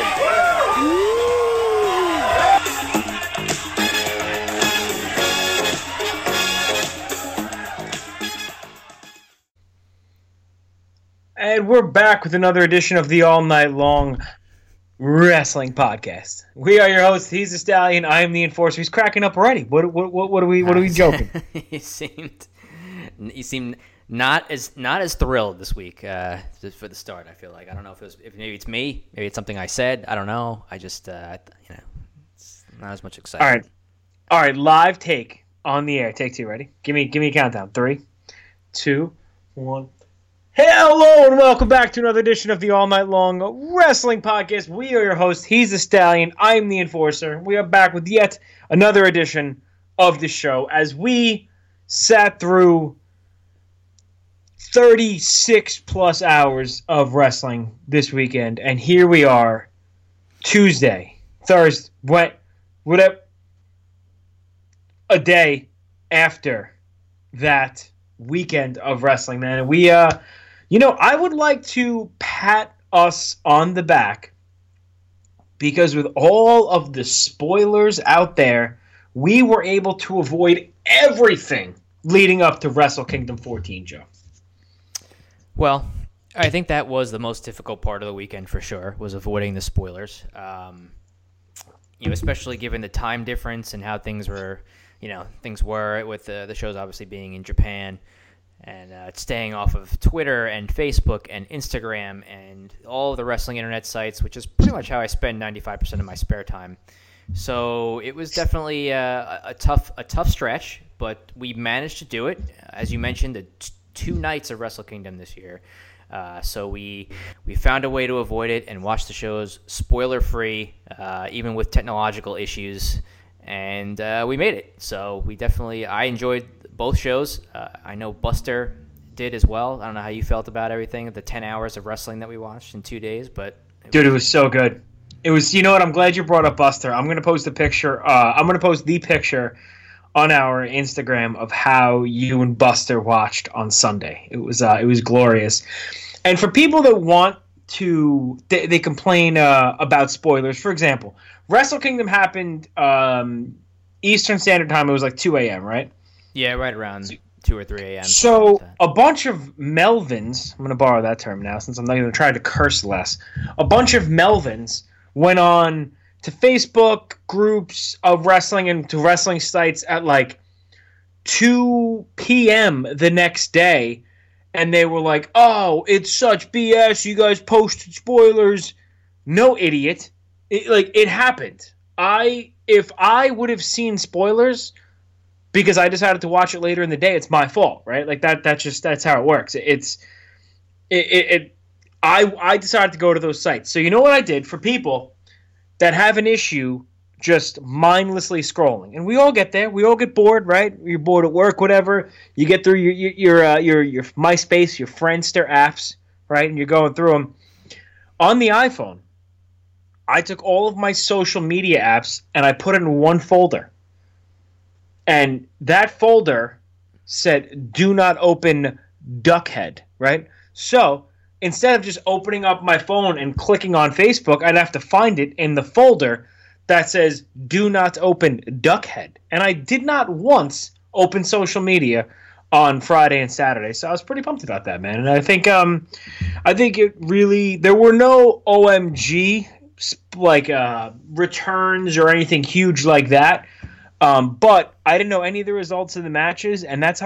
And we're back with another edition of the All Night Long Wrestling Podcast. We are your hosts. He's the Stallion. I am the Enforcer. He's cracking up already. What are we joking? You seemed not as thrilled this week for the start. I feel like I don't know if maybe it's me, maybe it's something I said. I don't know. I just it's not as much excitement. All right. Live take on the air. Take two. Ready? Give me a countdown. 3, 2, 1. Hello and welcome back to another edition of the All Night Long Wrestling Podcast. We are your hosts. He's the Stallion. I'm the Enforcer. We are back with yet another edition of the show as we sat through 36-plus hours of wrestling this weekend, and here we are, Tuesday, Thursday, whatever, a day after that weekend of wrestling, man. And we, I would like to pat us on the back because with all of the spoilers out there, we were able to avoid everything leading up to Wrestle Kingdom 14, Joe. Well, I think that was the most difficult part of the weekend for sure, was avoiding the spoilers. Especially given the time difference and how things were with the shows obviously being in Japan and staying off of Twitter and Facebook and Instagram and all of the wrestling internet sites, which is pretty much how I spend 95% of my spare time. So it was definitely a tough stretch, but we managed to do it. As you mentioned, the two nights of Wrestle Kingdom this year. So we found a way to avoid it and watch the shows spoiler-free, even with technological issues, and we made it. So I enjoyed both shows. I know Buster did as well. I don't know how you felt about everything, the 10 hours of wrestling that we watched in 2 days, but... It was so good. It was, you know what, I'm glad you brought up Buster. I'm going to post the picture on our Instagram of how you and Buster watched on Sunday. It was glorious. And for people that want to, they complain about spoilers. For example, Wrestle Kingdom happened Eastern Standard Time. It was like 2 a.m., right? Yeah, right around 2 or 3 a.m. So a bunch of Melvins, I'm going to borrow that term now since I'm not going to try to curse less. A bunch of Melvins went on to Facebook groups of wrestling and to wrestling sites at like 2 p.m. the next day, and they were like, oh, it's such BS, you guys posted spoilers. No, idiot. It happened. If I would have seen spoilers because I decided to watch it later in the day, it's my fault, right? Like that's how it works. I decided to go to those sites. So you know what I did for people that have an issue just mindlessly scrolling, and we all get there. We all get bored, right? You're bored at work, whatever. You get through your MySpace, your Friendster apps, right? And you're going through them on the iPhone. I took all of my social media apps and I put it in one folder. And that folder said, do not open Duckhead, right? So instead of just opening up my phone and clicking on Facebook, I'd have to find it in the folder that says, do not open Duckhead. And I did not once open social media on Friday and Saturday. So I was pretty pumped about that, man. And I think it really, there were no OMG returns or anything huge like that. But I didn't know any of the results of the matches, and that's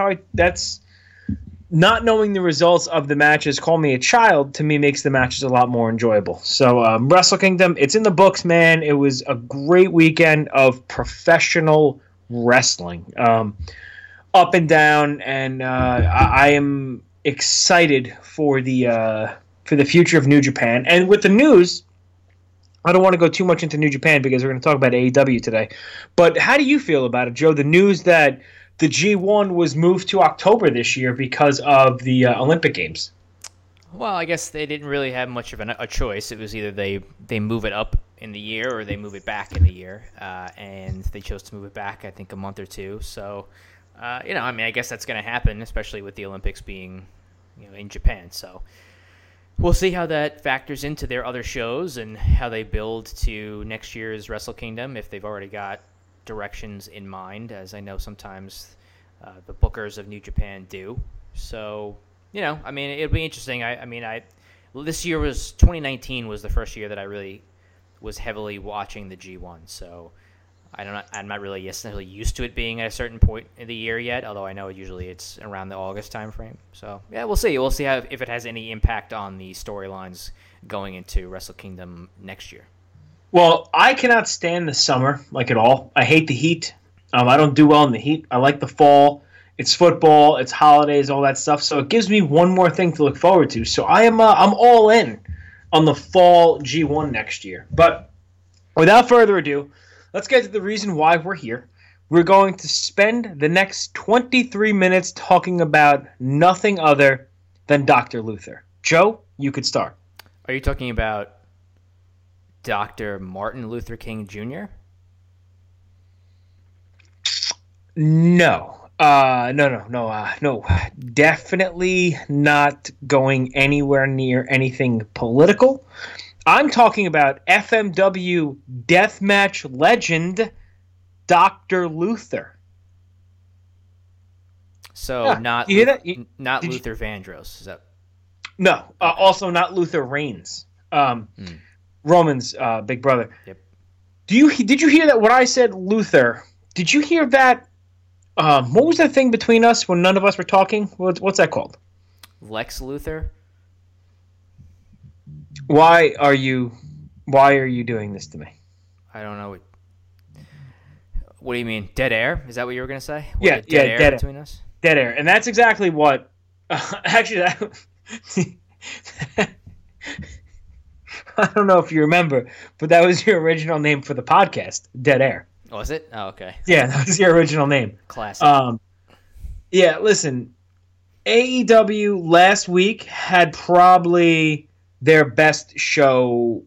not knowing the results of the matches, call me a child, to me makes the matches a lot more enjoyable. So Wrestle Kingdom, it's in the books, man. It was a great weekend of professional wrestling, up and down, and I am excited for the future of New Japan. And with the news, I don't want to go too much into New Japan because we're going to talk about AEW today. But how do you feel about it, Joe? The news that the G1 was moved to October this year because of the Olympic Games. Well, I guess they didn't really have much of a choice. It was either they move it up in the year or they move it back in the year. And they chose to move it back, I think, a month or two. So, I mean, I guess that's going to happen, especially with the Olympics being, in Japan. So we'll see how that factors into their other shows and how they build to next year's Wrestle Kingdom, if they've already got directions in mind, as I know sometimes the bookers of New Japan do. So, I mean, it'll be interesting. This year 2019 was the first year that I really was heavily watching the G1. So I'm not really necessarily used to it being at a certain point in the year yet, although I know usually it's around the August time frame. So, yeah, we'll see. We'll see if it has any impact on the storylines going into Wrestle Kingdom next year. Well, I cannot stand the summer, like, at all. I hate the heat. I don't do well in the heat. I like the fall. It's football. It's holidays, all that stuff. So it gives me one more thing to look forward to. So I am I'm all in on the fall G1 next year. But without further ado, let's get to the reason why we're here. We're going to spend the next 23 minutes talking about nothing other than Dr. Luther. Joe, you could start. Are you talking about Dr. Martin Luther King Jr.? No. No. Definitely not going anywhere near anything political. I'm talking about FMW deathmatch legend Dr. Luther. So yeah, not you hear that? Not Luther Vandross, is that? No, also not Luther Reigns. Roman's big brother. Yep. Did you hear that when I said Luther? Did you hear that? What was that thing between us when none of us were talking? What's that called? Lex Luthor. Why are you doing this to me? I don't know. What do you mean? Dead air? Is that what you were going to say? Yeah, dead air between us? Dead air. And that's exactly what I don't know if you remember, but that was your original name for the podcast, Dead Air. Was it? Oh, okay. Yeah, that was your original name. Classic. Yeah, listen, AEW last week had probably their best show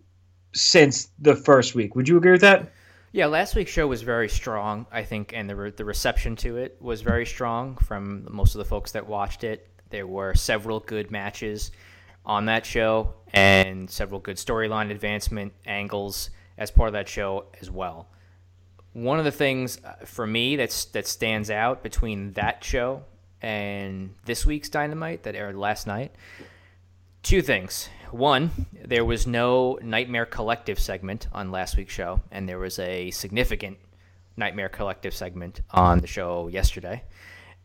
since the first week. Would you agree with that? Yeah, last week's show was very strong, I think, and the reception to it was very strong from most of the folks that watched it. There were several good matches on that show and several good storyline advancement angles as part of that show as well. One of the things for me that stands out between that show and this week's Dynamite that aired last night, two things. One, there was no Nightmare Collective segment on last week's show, and there was a significant Nightmare Collective segment on the show yesterday.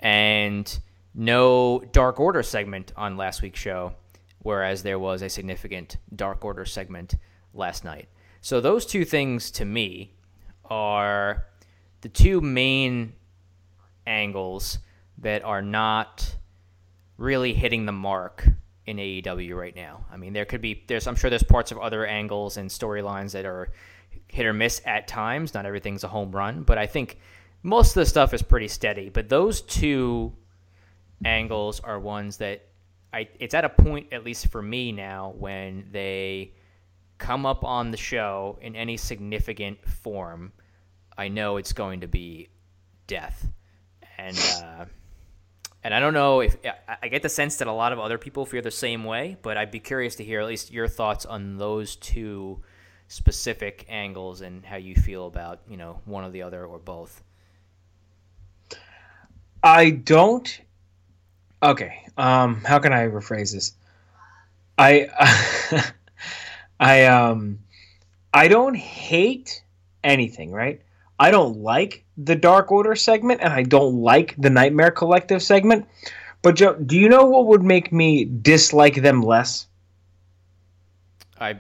and no Dark Order segment on last week's show, whereas there was a significant Dark Order segment last night. So those two things, to me, are the two main angles that are not really hitting the mark in AEW right now. I mean, I'm sure there's parts of other angles and storylines that are hit or miss at times. Not everything's a home run, but I think most of the stuff is pretty steady. But those two angles are ones that it's at a point, at least for me now, when they come up on the show in any significant form, I know it's going to be death. And I don't know if I get the sense that a lot of other people feel the same way, but I'd be curious to hear at least your thoughts on those two specific angles and how you feel about, you know, one or the other or both. How can I rephrase this? I don't hate anything, right? I don't like the Dark Order segment, and I don't like the Nightmare Collective segment. But, Joe, do you know what would make me dislike them less? I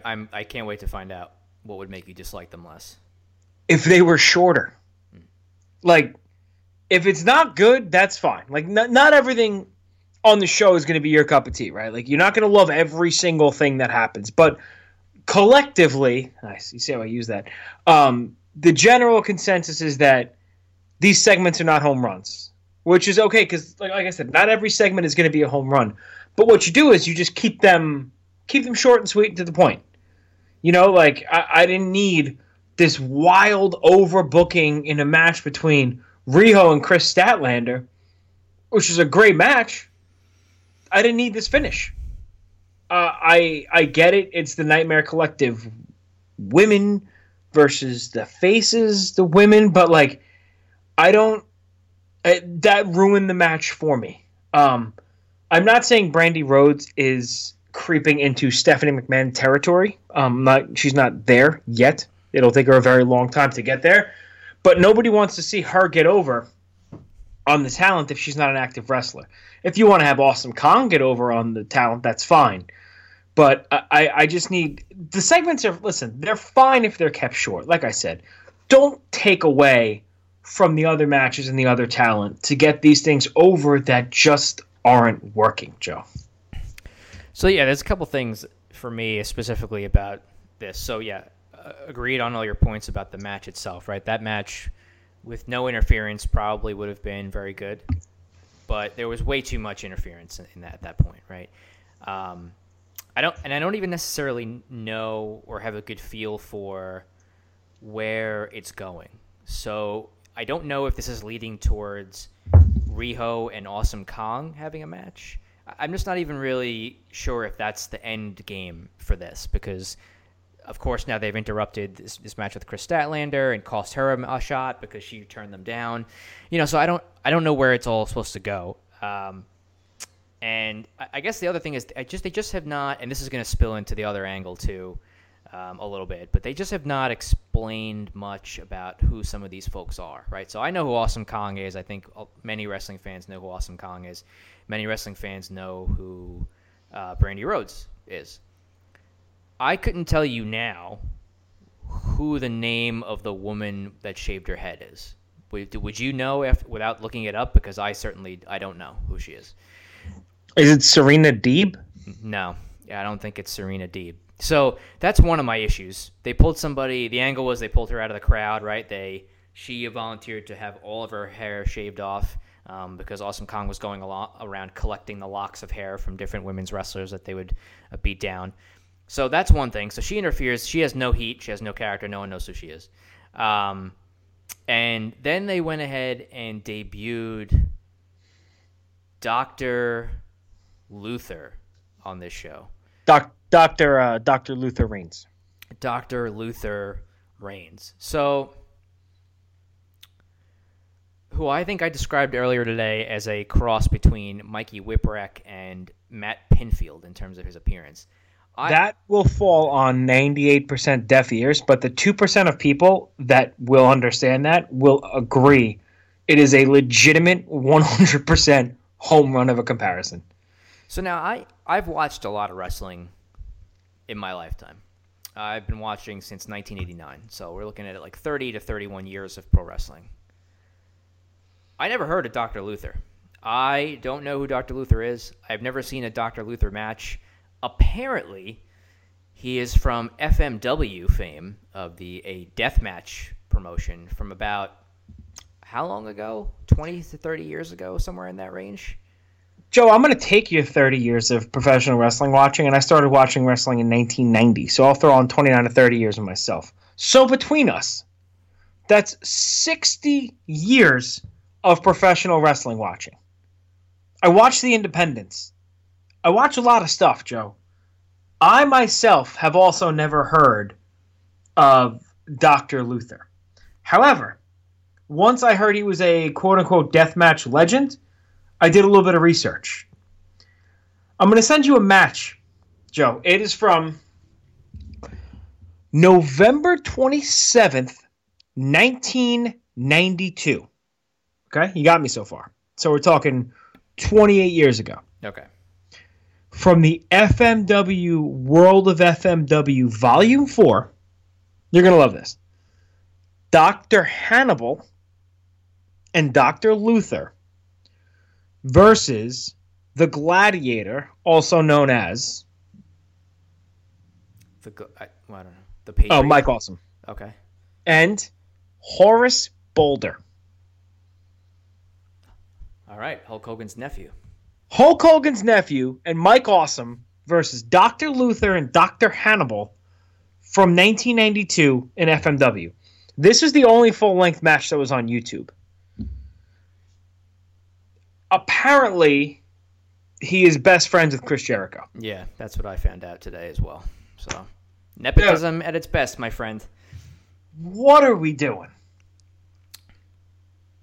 can't wait to find out what would make you dislike them less. If they were shorter. Like, if it's not good, that's fine. Like, not everything on the show is going to be your cup of tea, right? Like, you're not going to love every single thing that happens. But collectively, you see how I use that, the general consensus is that these segments are not home runs, which is okay because, like I said, not every segment is going to be a home run. But what you do is you just keep them short and sweet and to the point. You know, like I didn't need this wild overbooking in a match between Riho and Chris Statlander, which is a great match. I didn't need this finish. I get it. It's the Nightmare Collective women versus the faces, the women, but like, that ruined the match for me. I'm not saying Brandi Rhodes is creeping into Stephanie McMahon territory. She's not there yet. It'll take her a very long time to get there, but nobody wants to see her get over on the talent if she's not an active wrestler. If you want to have Awesome Kong get over on the talent, that's fine. But I just need – the segments are – listen, they're fine if they're kept short. Like I said, don't take away from the other matches and the other talent to get these things over that just aren't working, Joe. So, yeah, there's a couple things for me specifically about this. So, yeah, agreed on all your points about the match itself, right? That match with no interference probably would have been very good, but there was way too much interference in that at that point, right? I don't even necessarily know or have a good feel for where it's going. So I don't know if this is leading towards Riho and Awesome Kong having a match. I'm just not even really sure if that's the end game for this because, of course, now they've interrupted this match with Chris Statlander and cost her a shot because she turned them down. You know, so I don't know where it's all supposed to go. And I guess the other thing is they just have not, and this is going to spill into the other angle too a little bit, but they just have not explained much about who some of these folks are, right? So I know who Awesome Kong is. I think many wrestling fans know who Awesome Kong is. Many wrestling fans know who Brandi Rhodes is. I couldn't tell you now who the name of the woman that shaved her head is. Would you know without looking it up? Because I don't know who she is. Is it Serena Deeb? No, I don't think it's Serena Deeb. So that's one of my issues. They pulled somebody. The angle was they pulled her out of the crowd, right? She volunteered to have all of her hair shaved off because Awesome Kong was going around collecting the locks of hair from different women's wrestlers that they would beat down. So that's one thing. So she interferes. She has no heat. She has no character. No one knows who she is. And then they went ahead and debuted Dr. Luther on this show. Dr. Luther Reigns. Dr. Luther Reigns. So, who I think I described earlier today as a cross between Mikey Whipwreck and Matt Pinfield in terms of his appearance. That will fall on 98% deaf ears, but the 2% of people that will understand that will agree It is a legitimate 100% home run of a comparison. So now I've watched a lot of wrestling in my lifetime. I've been watching since 1989, so we're looking at like 30 to 31 years of pro wrestling. I never heard of Dr. Luther. I don't know who Dr. Luther is. I've never seen a Dr. Luther match. Apparently, he is from FMW fame of a deathmatch promotion from about how long ago? 20 to 30 years ago, somewhere in that range. Joe, I'm going to take your 30 years of professional wrestling watching, and I started watching wrestling in 1990, so I'll throw on 29 to 30 years of myself. So between us, that's 60 years of professional wrestling watching. I watch the independents. I watch a lot of stuff, Joe. I myself have also never heard of Dr. Luther. However, once I heard he was a quote-unquote deathmatch legend, I did a little bit of research. I'm going to send you a match, Joe. It is from November 27th, 1992. Okay? You got me so far. So we're talking 28 years ago. Okay. From the FMW World of FMW Volume 4. You're going to love this. Dr. Hannibal and Dr. Luther versus the Gladiator, also known as I don't know. The Patriot? Oh, Mike Awesome. Okay. And Horace Boulder. All right, Hulk Hogan's nephew. Hulk Hogan's nephew and Mike Awesome versus Dr. Luther and Dr. Hannibal from 1992 in FMW. This is the only full-length match that was on YouTube. Apparently, he is best friends with Chris Jericho. Yeah, that's what I found out today as well. So, nepotism at its best, my friend. What are we doing?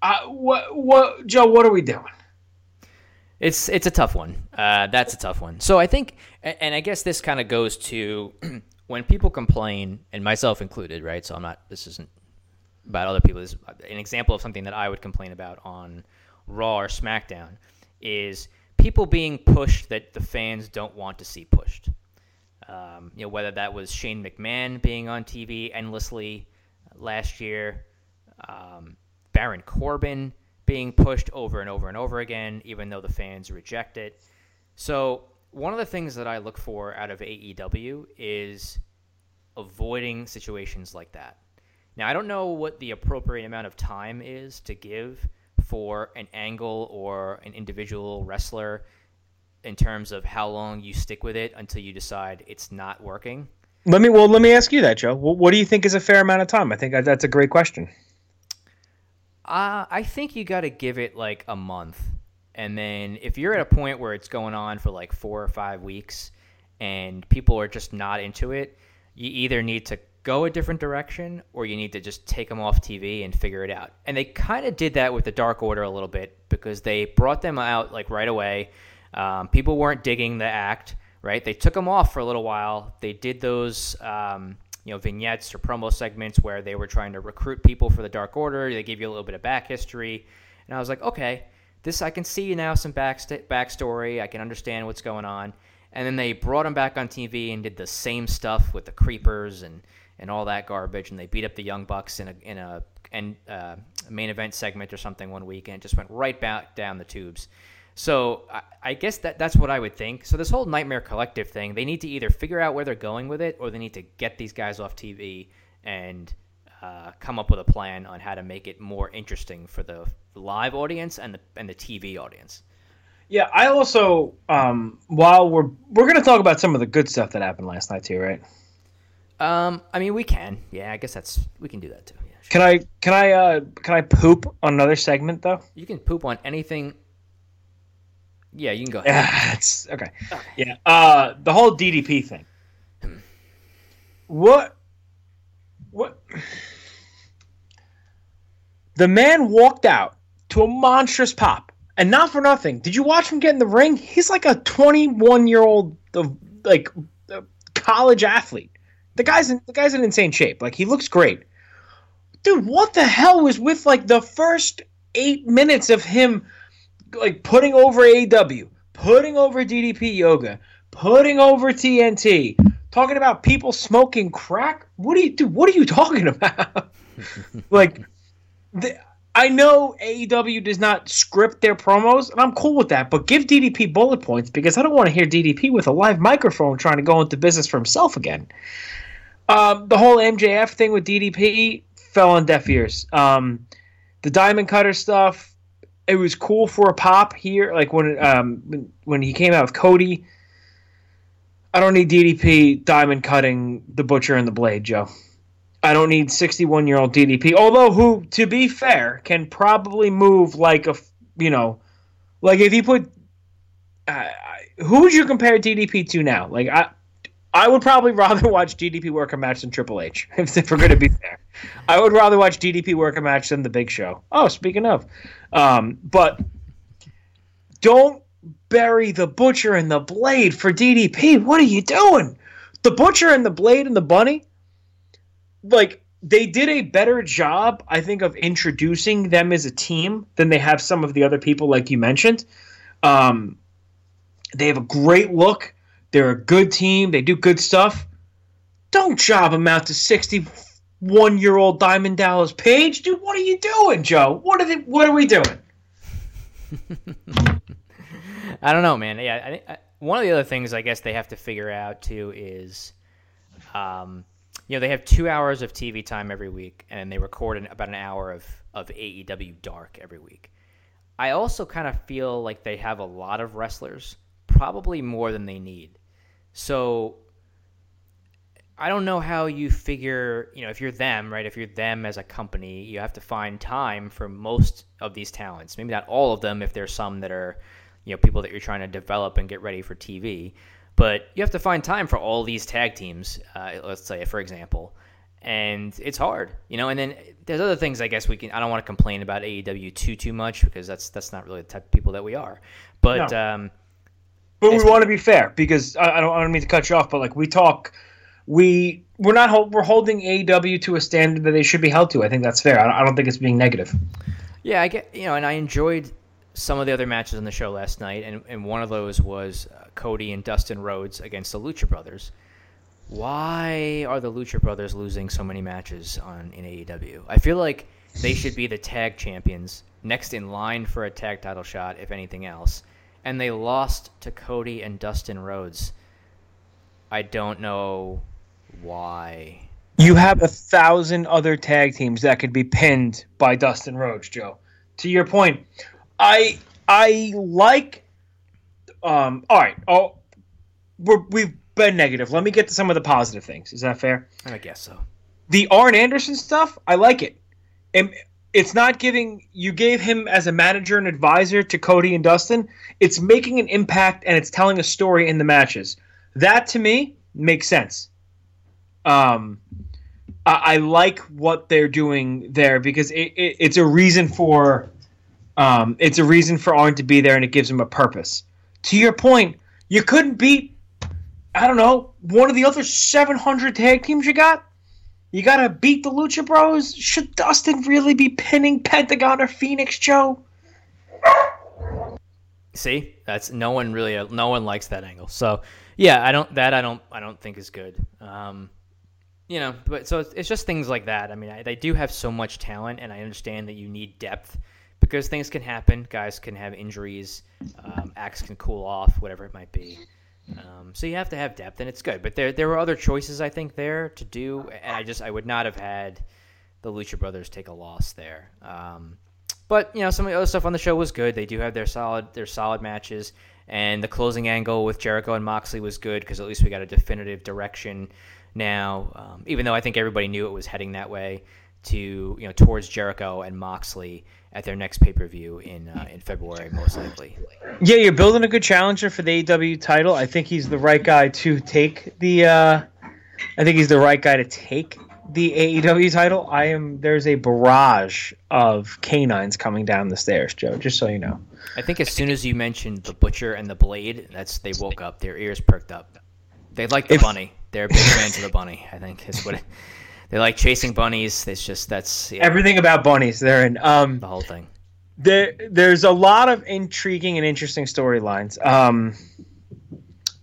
Joe, what are we doing? It's a tough one. That's a tough one. So I think, and I guess this kind of goes to when people complain, and myself included, right? So this isn't about other people. This is an example of something that I would complain about on Raw or SmackDown is people being pushed that the fans don't want to see pushed. Whether that was Shane McMahon being on TV endlessly last year, Baron Corbin being pushed over and over and over again, even though the fans reject it. So one of the things that I look for out of AEW is avoiding situations like that. Now, I don't know what the appropriate amount of time is to give for an angle or an individual wrestler in terms of how long you stick with it until you decide it's not working. Let me ask you that, Joe. What do you think is a fair amount of time? I think that's a great question. I think you got to give it like a month. And then if you're at a point where it's going on for like 4 or 5 weeks and people are just not into it, you either need to go a different direction, or you need to just take them off TV and figure it out. And they kind of did that with the Dark Order a little bit because they brought them out like right away. People weren't digging the act, right? They took them off for a little while. They did those vignettes or promo segments where they were trying to recruit people for the Dark Order. They gave you a little bit of back history. And I was like, okay, this I can see now some backstory. I can understand what's going on. And then they brought them back on TV and did the same stuff with the Creepers and all that garbage, and they beat up the Young Bucks in a main event segment or something one week, and it just went right back down the tubes. So I guess that's what I would think. So this whole Nightmare Collective thing, they need to either figure out where they're going with it, or they need to get these guys off TV and come up with a plan on how to make it more interesting for the live audience and the TV audience. Yeah, I also while we're going to talk about some of the good stuff that happened last night too, right? We can. Yeah, I guess we can do that too. Yeah, sure. Can I poop on another segment though? You can poop on anything. Yeah, you can go ahead. Okay. Yeah. The whole DDP thing. What? The man walked out to a monstrous pop, and not for nothing. Did you watch him get in the ring? He's like a 21-year-old, college athlete. The guy's in insane shape. Like, he looks great. Dude, what the hell was with, like, the first 8 minutes of him like putting over AEW, putting over DDP Yoga, putting over TNT, talking about people smoking crack. What do you do? What are you talking about? Like, I know AEW does not script their promos, and I'm cool with that, but give DDP bullet points, because I don't want to hear DDP with a live microphone trying to go into business for himself again. The whole MJF thing with DDP fell on deaf ears. The Diamond Cutter stuff, it was cool for a pop here, like when he came out with Cody. I don't need DDP diamond cutting the Butcher and the Blade, Joe. I don't need 61-year-old DDP, although who, to be fair, can probably move like a, you know, like if you put, who would you compare DDP to now? Like I would probably rather watch DDP work a match than Triple H, if we're going to be fair. I would rather watch DDP work a match than The Big Show. Oh, speaking of. But don't bury the Butcher and the Blade for DDP. What are you doing? The Butcher and the Blade and the Bunny, like, they did a better job, I think, of introducing them as a team than they have some of the other people, like you mentioned. They have a great look. They're a good team. They do good stuff. Don't job them out to 61-year-old Diamond Dallas Page. Dude, what are you doing, Joe? What are we doing? I don't know, man. Yeah, I one of the other things I guess they have to figure out, too, is you know, they have 2 hours of TV time every week, and they record about an hour of AEW Dark every week. I also kind of feel like they have a lot of wrestlers, probably more than they need. So I don't know how you figure, you know, if you're them, right, if you're them as a company, you have to find time for most of these talents. Maybe not all of them if there's some that are, you know, people that you're trying to develop and get ready for TV. But you have to find time for all these tag teams, let's say, for example. And it's hard, you know. And then there's other things I guess we can – I don't want to complain about AEW too much, because that's not really the type of people that we are. But no. But we want to be fair, because I don't mean to cut you off, but like we talk – we're holding AEW to a standard that they should be held to. I think that's fair. I don't think it's being negative. Yeah, I get – you know, and I enjoyed – some of the other matches on the show last night, and one of those was Cody and Dustin Rhodes against the Lucha Brothers. Why are the Lucha Brothers losing so many matches in AEW? I feel like they should be the tag champions, next in line for a tag title shot, if anything else. And they lost to Cody and Dustin Rhodes. I don't know why. You have 1,000 other tag teams that could be pinned by Dustin Rhodes, Joe. To your point, I like all right. Oh, we've been negative. Let me get to some of the positive things. Is that fair? I guess so. The Arn Anderson stuff, I like it. And it's not giving – you gave him as a manager and advisor to Cody and Dustin. It's making an impact, and it's telling a story in the matches. That, to me, makes sense. I like what they're doing there, because it's a reason for – it's a reason for Arn to be there, and it gives him a purpose. To your point, you couldn't beat, I don't know, one of the other 700 tag teams you got? You got to beat the Lucha Bros? Should Dustin really be pinning Pentagon or Phoenix, Joe? See, that's no one likes that angle. So yeah, I don't think is good. You know, but so it's just things like that. I mean, they do have so much talent, and I understand that you need depth, because things can happen. Guys can have injuries. Acts can cool off, whatever it might be. So you have to have depth, and it's good. But there were other choices, I think, there to do, and I would not have had the Lucha Brothers take a loss there. But, you know, some of the other stuff on the show was good. They do have their solid matches, and the closing angle with Jericho and Moxley was good, because at least we got a definitive direction now, even though I think everybody knew it was heading that way, to, you know, towards Jericho and Moxley at their next pay-per-view in February, most likely. Yeah, you're building a good challenger for the AEW title. I think he's the right guy to take the AEW title. There's a barrage of canines coming down the stairs, Joe, just so you know. I think as soon as you mentioned the Butcher and the Blade, they woke up, their ears perked up. They like the Bunny. They're big fans of the Bunny, I think is what it... They like chasing bunnies. It's just, that's... Yeah. Everything about bunnies. They're in... the whole thing. There's a lot of intriguing and interesting storylines.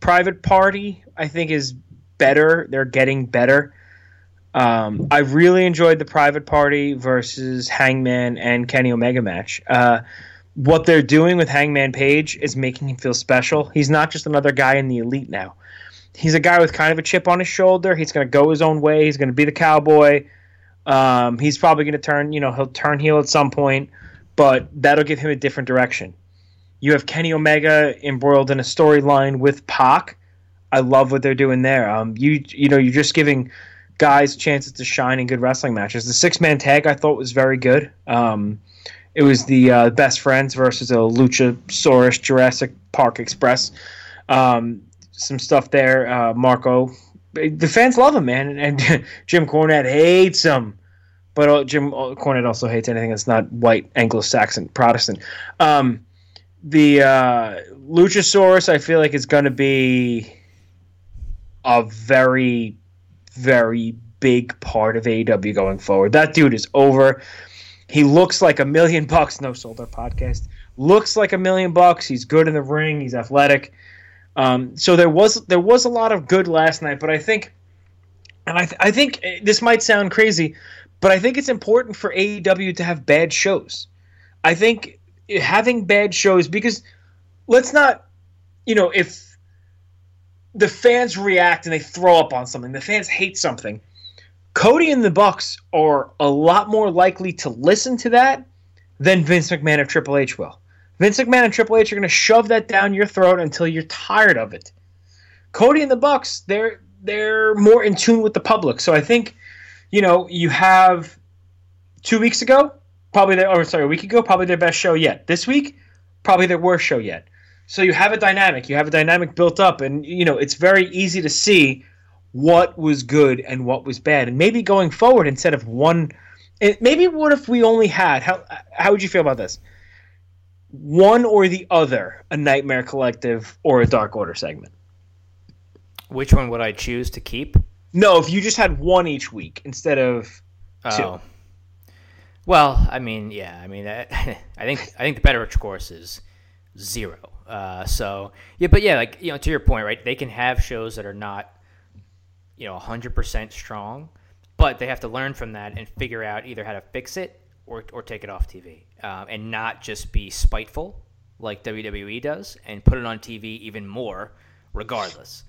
Private Party, I think, is better. They're getting better. I really enjoyed the Private Party versus Hangman and Kenny Omega match. What they're doing with Hangman Page is making him feel special. He's not just another guy in the Elite now. He's a guy with kind of a chip on his shoulder. He's going to go his own way. He's going to be the cowboy. He's probably going to turn heel at some point, but that'll give him a different direction. You have Kenny Omega embroiled in a storyline with Pac. I love what they're doing there. You're just giving guys chances to shine in good wrestling matches. The 6-man tag I thought was very good. It was the Best Friends versus a Luchasaurus Jurassic Park Express. Some stuff there. Marco, the fans love him, man, and Jim Cornette hates him, but Jim Cornette also hates anything that's not white, Anglo-Saxon, Protestant. The Luchasaurus, I feel like, is going to be a very, very big part of AEW going forward. That dude is over. He looks like $1 million bucks. No Sold Our Podcast. Looks like $1 million bucks. He's good in the ring. He's athletic. So there was a lot of good last night, but I think, and I think this might sound crazy, but I think it's important for AEW to have bad shows. I think having bad shows, because let's not, if the fans react and they throw up on something, the fans hate something, Cody and the Bucks are a lot more likely to listen to that than Vince McMahon of Triple H will. Vince McMahon and Triple H are going to shove that down your throat until you're tired of it. Cody and the Bucks, they're more in tune with the public. So I think, you have 2 weeks ago, a week ago, probably their best show yet. This week, probably their worst show yet. So you have a dynamic. You have a dynamic built up, and, it's very easy to see what was good and what was bad. And maybe going forward, instead of what if we only had, how would you feel about this? One or the other, a Nightmare Collective or a Dark Order segment. Which one would I choose to keep? No, if you just had one each week instead of two. Well, I think the better course is zero. To your point, right? They can have shows that are not, 100% strong, but they have to learn from that and figure out either how to fix it or take it off TV, and not just be spiteful like WWE does and put it on TV even more regardless.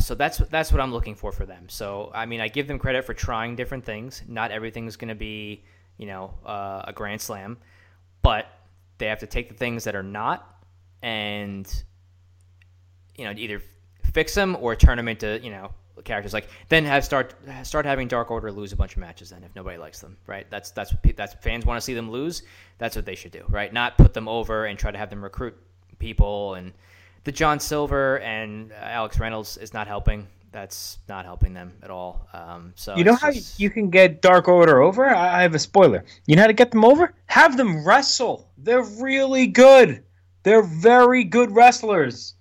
So that's what I'm looking for them. So, I give them credit for trying different things. Not everything's going to be, a grand slam, but they have to take the things that are not and, either fix them or turn them into, characters, like then start having Dark Order lose a bunch of matches then if nobody likes them, right? That's fans want to see them lose. That's what they should do, right? Not put them over and try to have them recruit people. And the John Silver and Alex Reynolds is not helping. That's not helping them at all. So you know how you can get Dark Order over? I have a spoiler. You know how to get them over? Have them wrestle. They're really good. They're very good wrestlers.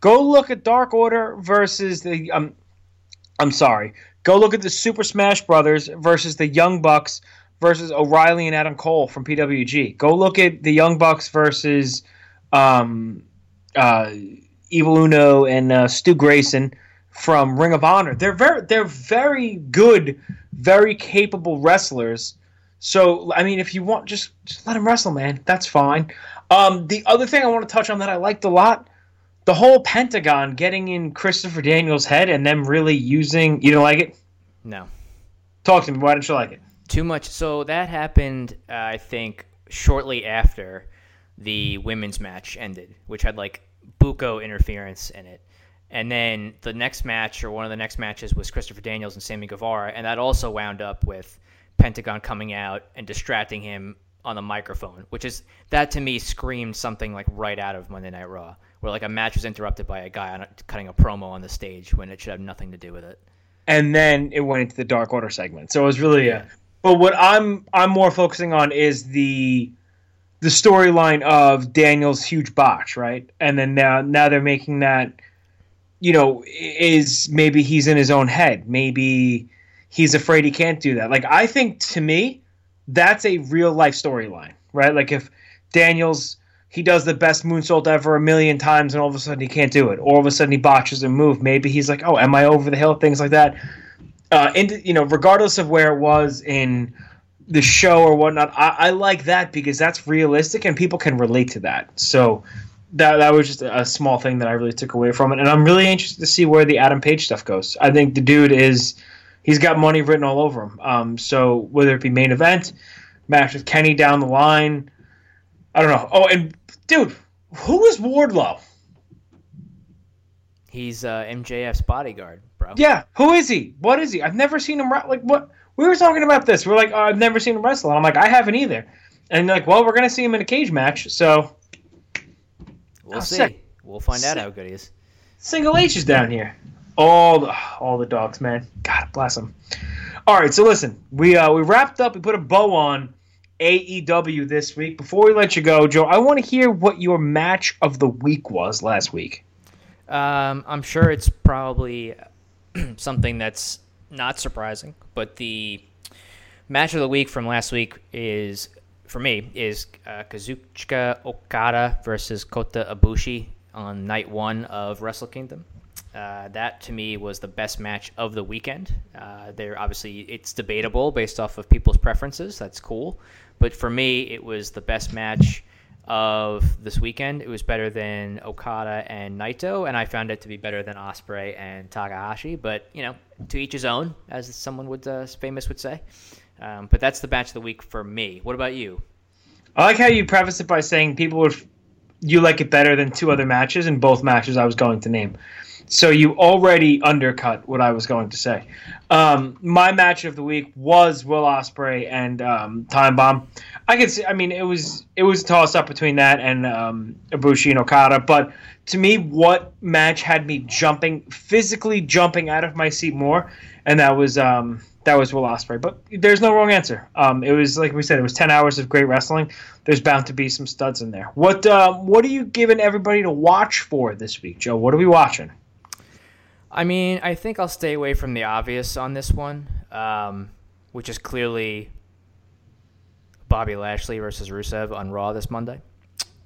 Go look at Dark Order versus the Go look at the Super Smash Brothers versus the Young Bucks versus O'Reilly and Adam Cole from PWG. Go look at the Young Bucks versus Evil Uno and Stu Grayson from Ring of Honor. They're very good, very capable wrestlers. So, if you want, just let them wrestle, man. That's fine. The other thing I want to touch on that I liked a lot, the whole Pentagon getting in Christopher Daniels' head and them really using... You didn't like it? No. Talk to me. Why didn't you like it? Too much. So that happened, I think, shortly after the women's match ended, which had, Bucco interference in it. And then the next match, or one of the next matches, was Christopher Daniels and Sammy Guevara, and that also wound up with Pentagon coming out and distracting him on the microphone, which is... That, to me, screamed something, right out of Monday Night Raw, where a match was interrupted by a guy cutting a promo on the stage when it should have nothing to do with it. And then it went into the Dark Order segment. So it was really but what I'm more focusing on is the storyline of Daniel's huge botch, right? And then now they're making that, is maybe he's in his own head. Maybe he's afraid he can't do that. I think, to me, that's a real life storyline, right? If Daniels, he does the best moonsault ever a million times, and all of a sudden he can't do it. All of a sudden he botches a move. Maybe he's like, oh, am I over the hill? Things like that. Regardless of where it was in the show or whatnot, I like that because that's realistic and people can relate to that. So that was just a small thing that I really took away from it. And I'm really interested to see where the Adam Page stuff goes. I think the dude he's got money written all over him. So whether it be main event, match with Kenny down the line, I don't know. Oh, and dude, who is Wardlow? He's MJF's bodyguard, bro. Yeah, who is he? What is he? I've never seen him wrestle. Like, what? We were talking about this. We're like, oh, I've never seen him wrestle. And I'm like, I haven't either. And they're like, well, we're going to see him in a cage match, so... We'll see. Sick. We'll find out how good he is. Single H is down here. All the dogs, man. God bless them. All right, so listen, we wrapped up. We put a bow on AEW this week. Before we let you go, Joe, I want to hear what your match of the week was last week. I'm sure it's probably something that's not surprising, but the match of the week from last week is... for me, is Kazuchika Okada versus Kota Ibushi on night one of Wrestle Kingdom. That, to me, was the best match of the weekend. Obviously, it's debatable based off of people's preferences. That's cool. But for me, it was the best match of this weekend. It was better than Okada and Naito, and I found it to be better than Ospreay and Takahashi. But, you know, to each his own, as someone famous would say. But that's the match of the week for me. What about you? I like how you preface it by saying you like it better than two other matches, and both matches I was going to name. So you already undercut what I was going to say. My match of the week was Will Ospreay and Time Bomb. I could see. I mean, it was a toss up between that and Ibushi and Okada. But to me, what match had me physically jumping out of my seat more, and that was. That was Will Ospreay, but there's no wrong answer. It was, like we said, it was 10 hours of great wrestling. There's bound to be some studs in there. What are you giving everybody to watch for this week, Joe? What are we watching? I mean, I think I'll stay away from the obvious on this one, which is clearly Bobby Lashley versus Rusev on Raw this Monday.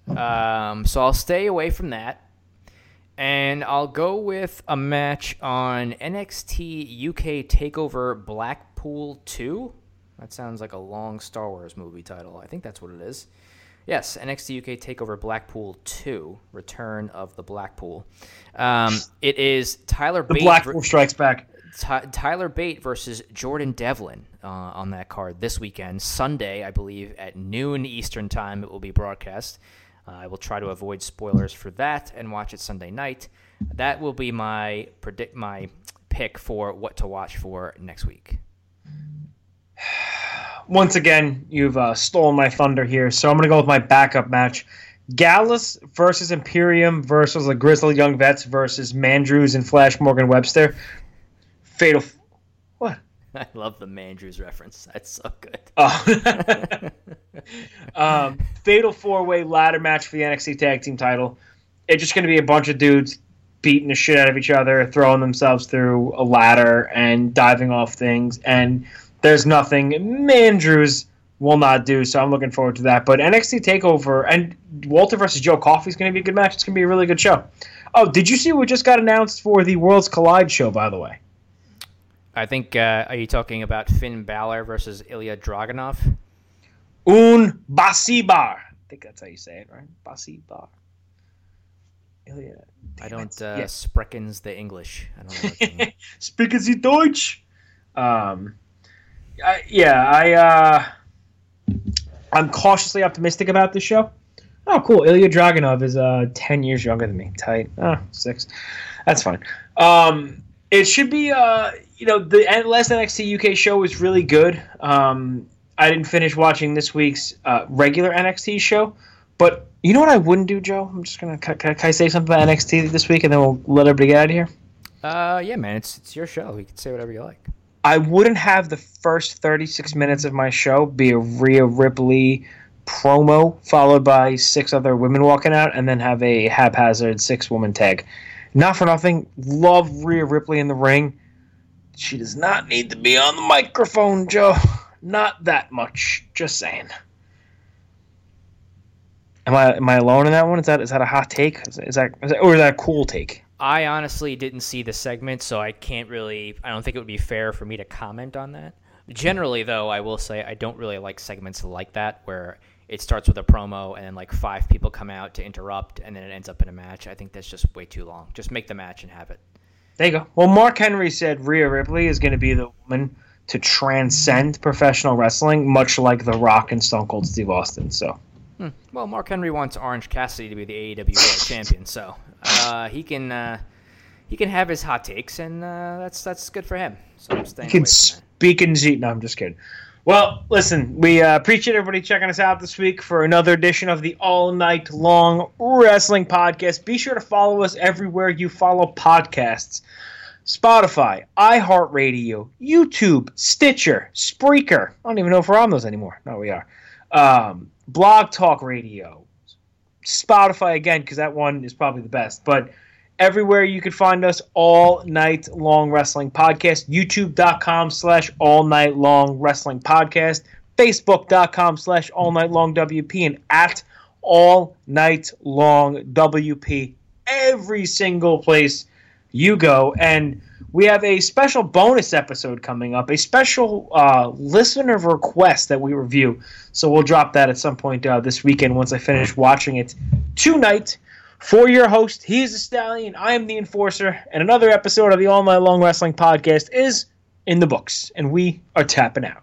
So I'll stay away from that. And I'll go with a match on NXT UK TakeOver Blackpool 2. That sounds like a long Star Wars movie title. I think that's what it is. Yes, NXT UK TakeOver Blackpool 2, Return of the Blackpool. It is Tyler Bate. The Blackpool Strikes Back. Tyler Bate versus Jordan Devlin on that card this weekend. Sunday, I believe, at noon Eastern time it will be broadcast. I will try to avoid spoilers for that and watch it Sunday night. That will be my pick for what to watch for next week. Once again, you've stolen my thunder here, so I'm going to go with my backup match. Gallus versus Imperium versus the Grizzly Young Vets versus Mandrews and Flash Morgan Webster. Fatal... What? I love the Mandrews reference. That's so good. Oh. Fatal four-way ladder match for the NXT Tag Team title. It's just going to be a bunch of dudes beating the shit out of each other, throwing themselves through a ladder and diving off things. And there's nothing Mandrews will not do, so I'm looking forward to that. But NXT TakeOver and Walter versus Joe Coffey is going to be a good match. It's going to be a really good show. Oh, did you see what just got announced for the Worlds Collide show, by the way? I think, are you talking about Finn Balor versus Ilya Dragunov? Un Basibar. I think that's how you say it, right? Basibar. Ilya. I don't Sprecken's the English. I don't know. Sprechen Sie Deutsch? I'm cautiously optimistic about this show. Oh, cool. Ilya Dragunov is 10 years younger than me. Tight. Oh, 6. That's fine. It should be... the last NXT UK show was really good. I didn't finish watching this week's regular NXT show. But you know what I wouldn't do, Joe? I'm just going to can I say something about NXT this week and then we'll let everybody get out of here? Yeah, man. It's your show. You can say whatever you like. I wouldn't have the first 36 minutes of my show be a Rhea Ripley promo followed by 6 other women walking out and then have a haphazard 6-woman tag. Not for nothing. Love Rhea Ripley in the ring. She does not need to be on the microphone, Joe. Not that much. Just saying. Am I alone in that one? Is that a hot take? Or is that a cool take? I honestly didn't see the segment, so I can't really. I don't think it would be fair for me to comment on that. Generally, though, I will say I don't really like segments like that where it starts with a promo and then like five people come out to interrupt and then it ends up in a match. I think that's just way too long. Just make the match and have it. There you go. Well, Mark Henry said Rhea Ripley is going to be the woman to transcend professional wrestling, much like The Rock and Stone Cold Steve Austin. So, well, Mark Henry wants Orange Cassidy to be the AEW World Champion, so he can have his hot takes, and that's good for him. So I'm staying away from that. Speak and eat. No, I'm just kidding. Well, listen, we appreciate everybody checking us out this week for another edition of the All Night Long Wrestling Podcast. Be sure to follow us everywhere you follow podcasts. Spotify, iHeartRadio, YouTube, Stitcher, Spreaker. I don't even know if we're on those anymore. No, we are. Blog Talk Radio, Spotify again, because that one is probably the best. But everywhere you can find us, All Night Long Wrestling Podcast, YouTube.com/All Night Long Wrestling Podcast, Facebook.com/All Night Long WP, and at All Night Long WP. Every single place you go. And we have a special bonus episode coming up, a special listener request that we review. So we'll drop that at some point this weekend once I finish watching it tonight. For your host, he is the Stallion, I am the Enforcer, and another episode of the All Night Long Wrestling Podcast is in the books, and we are tapping out.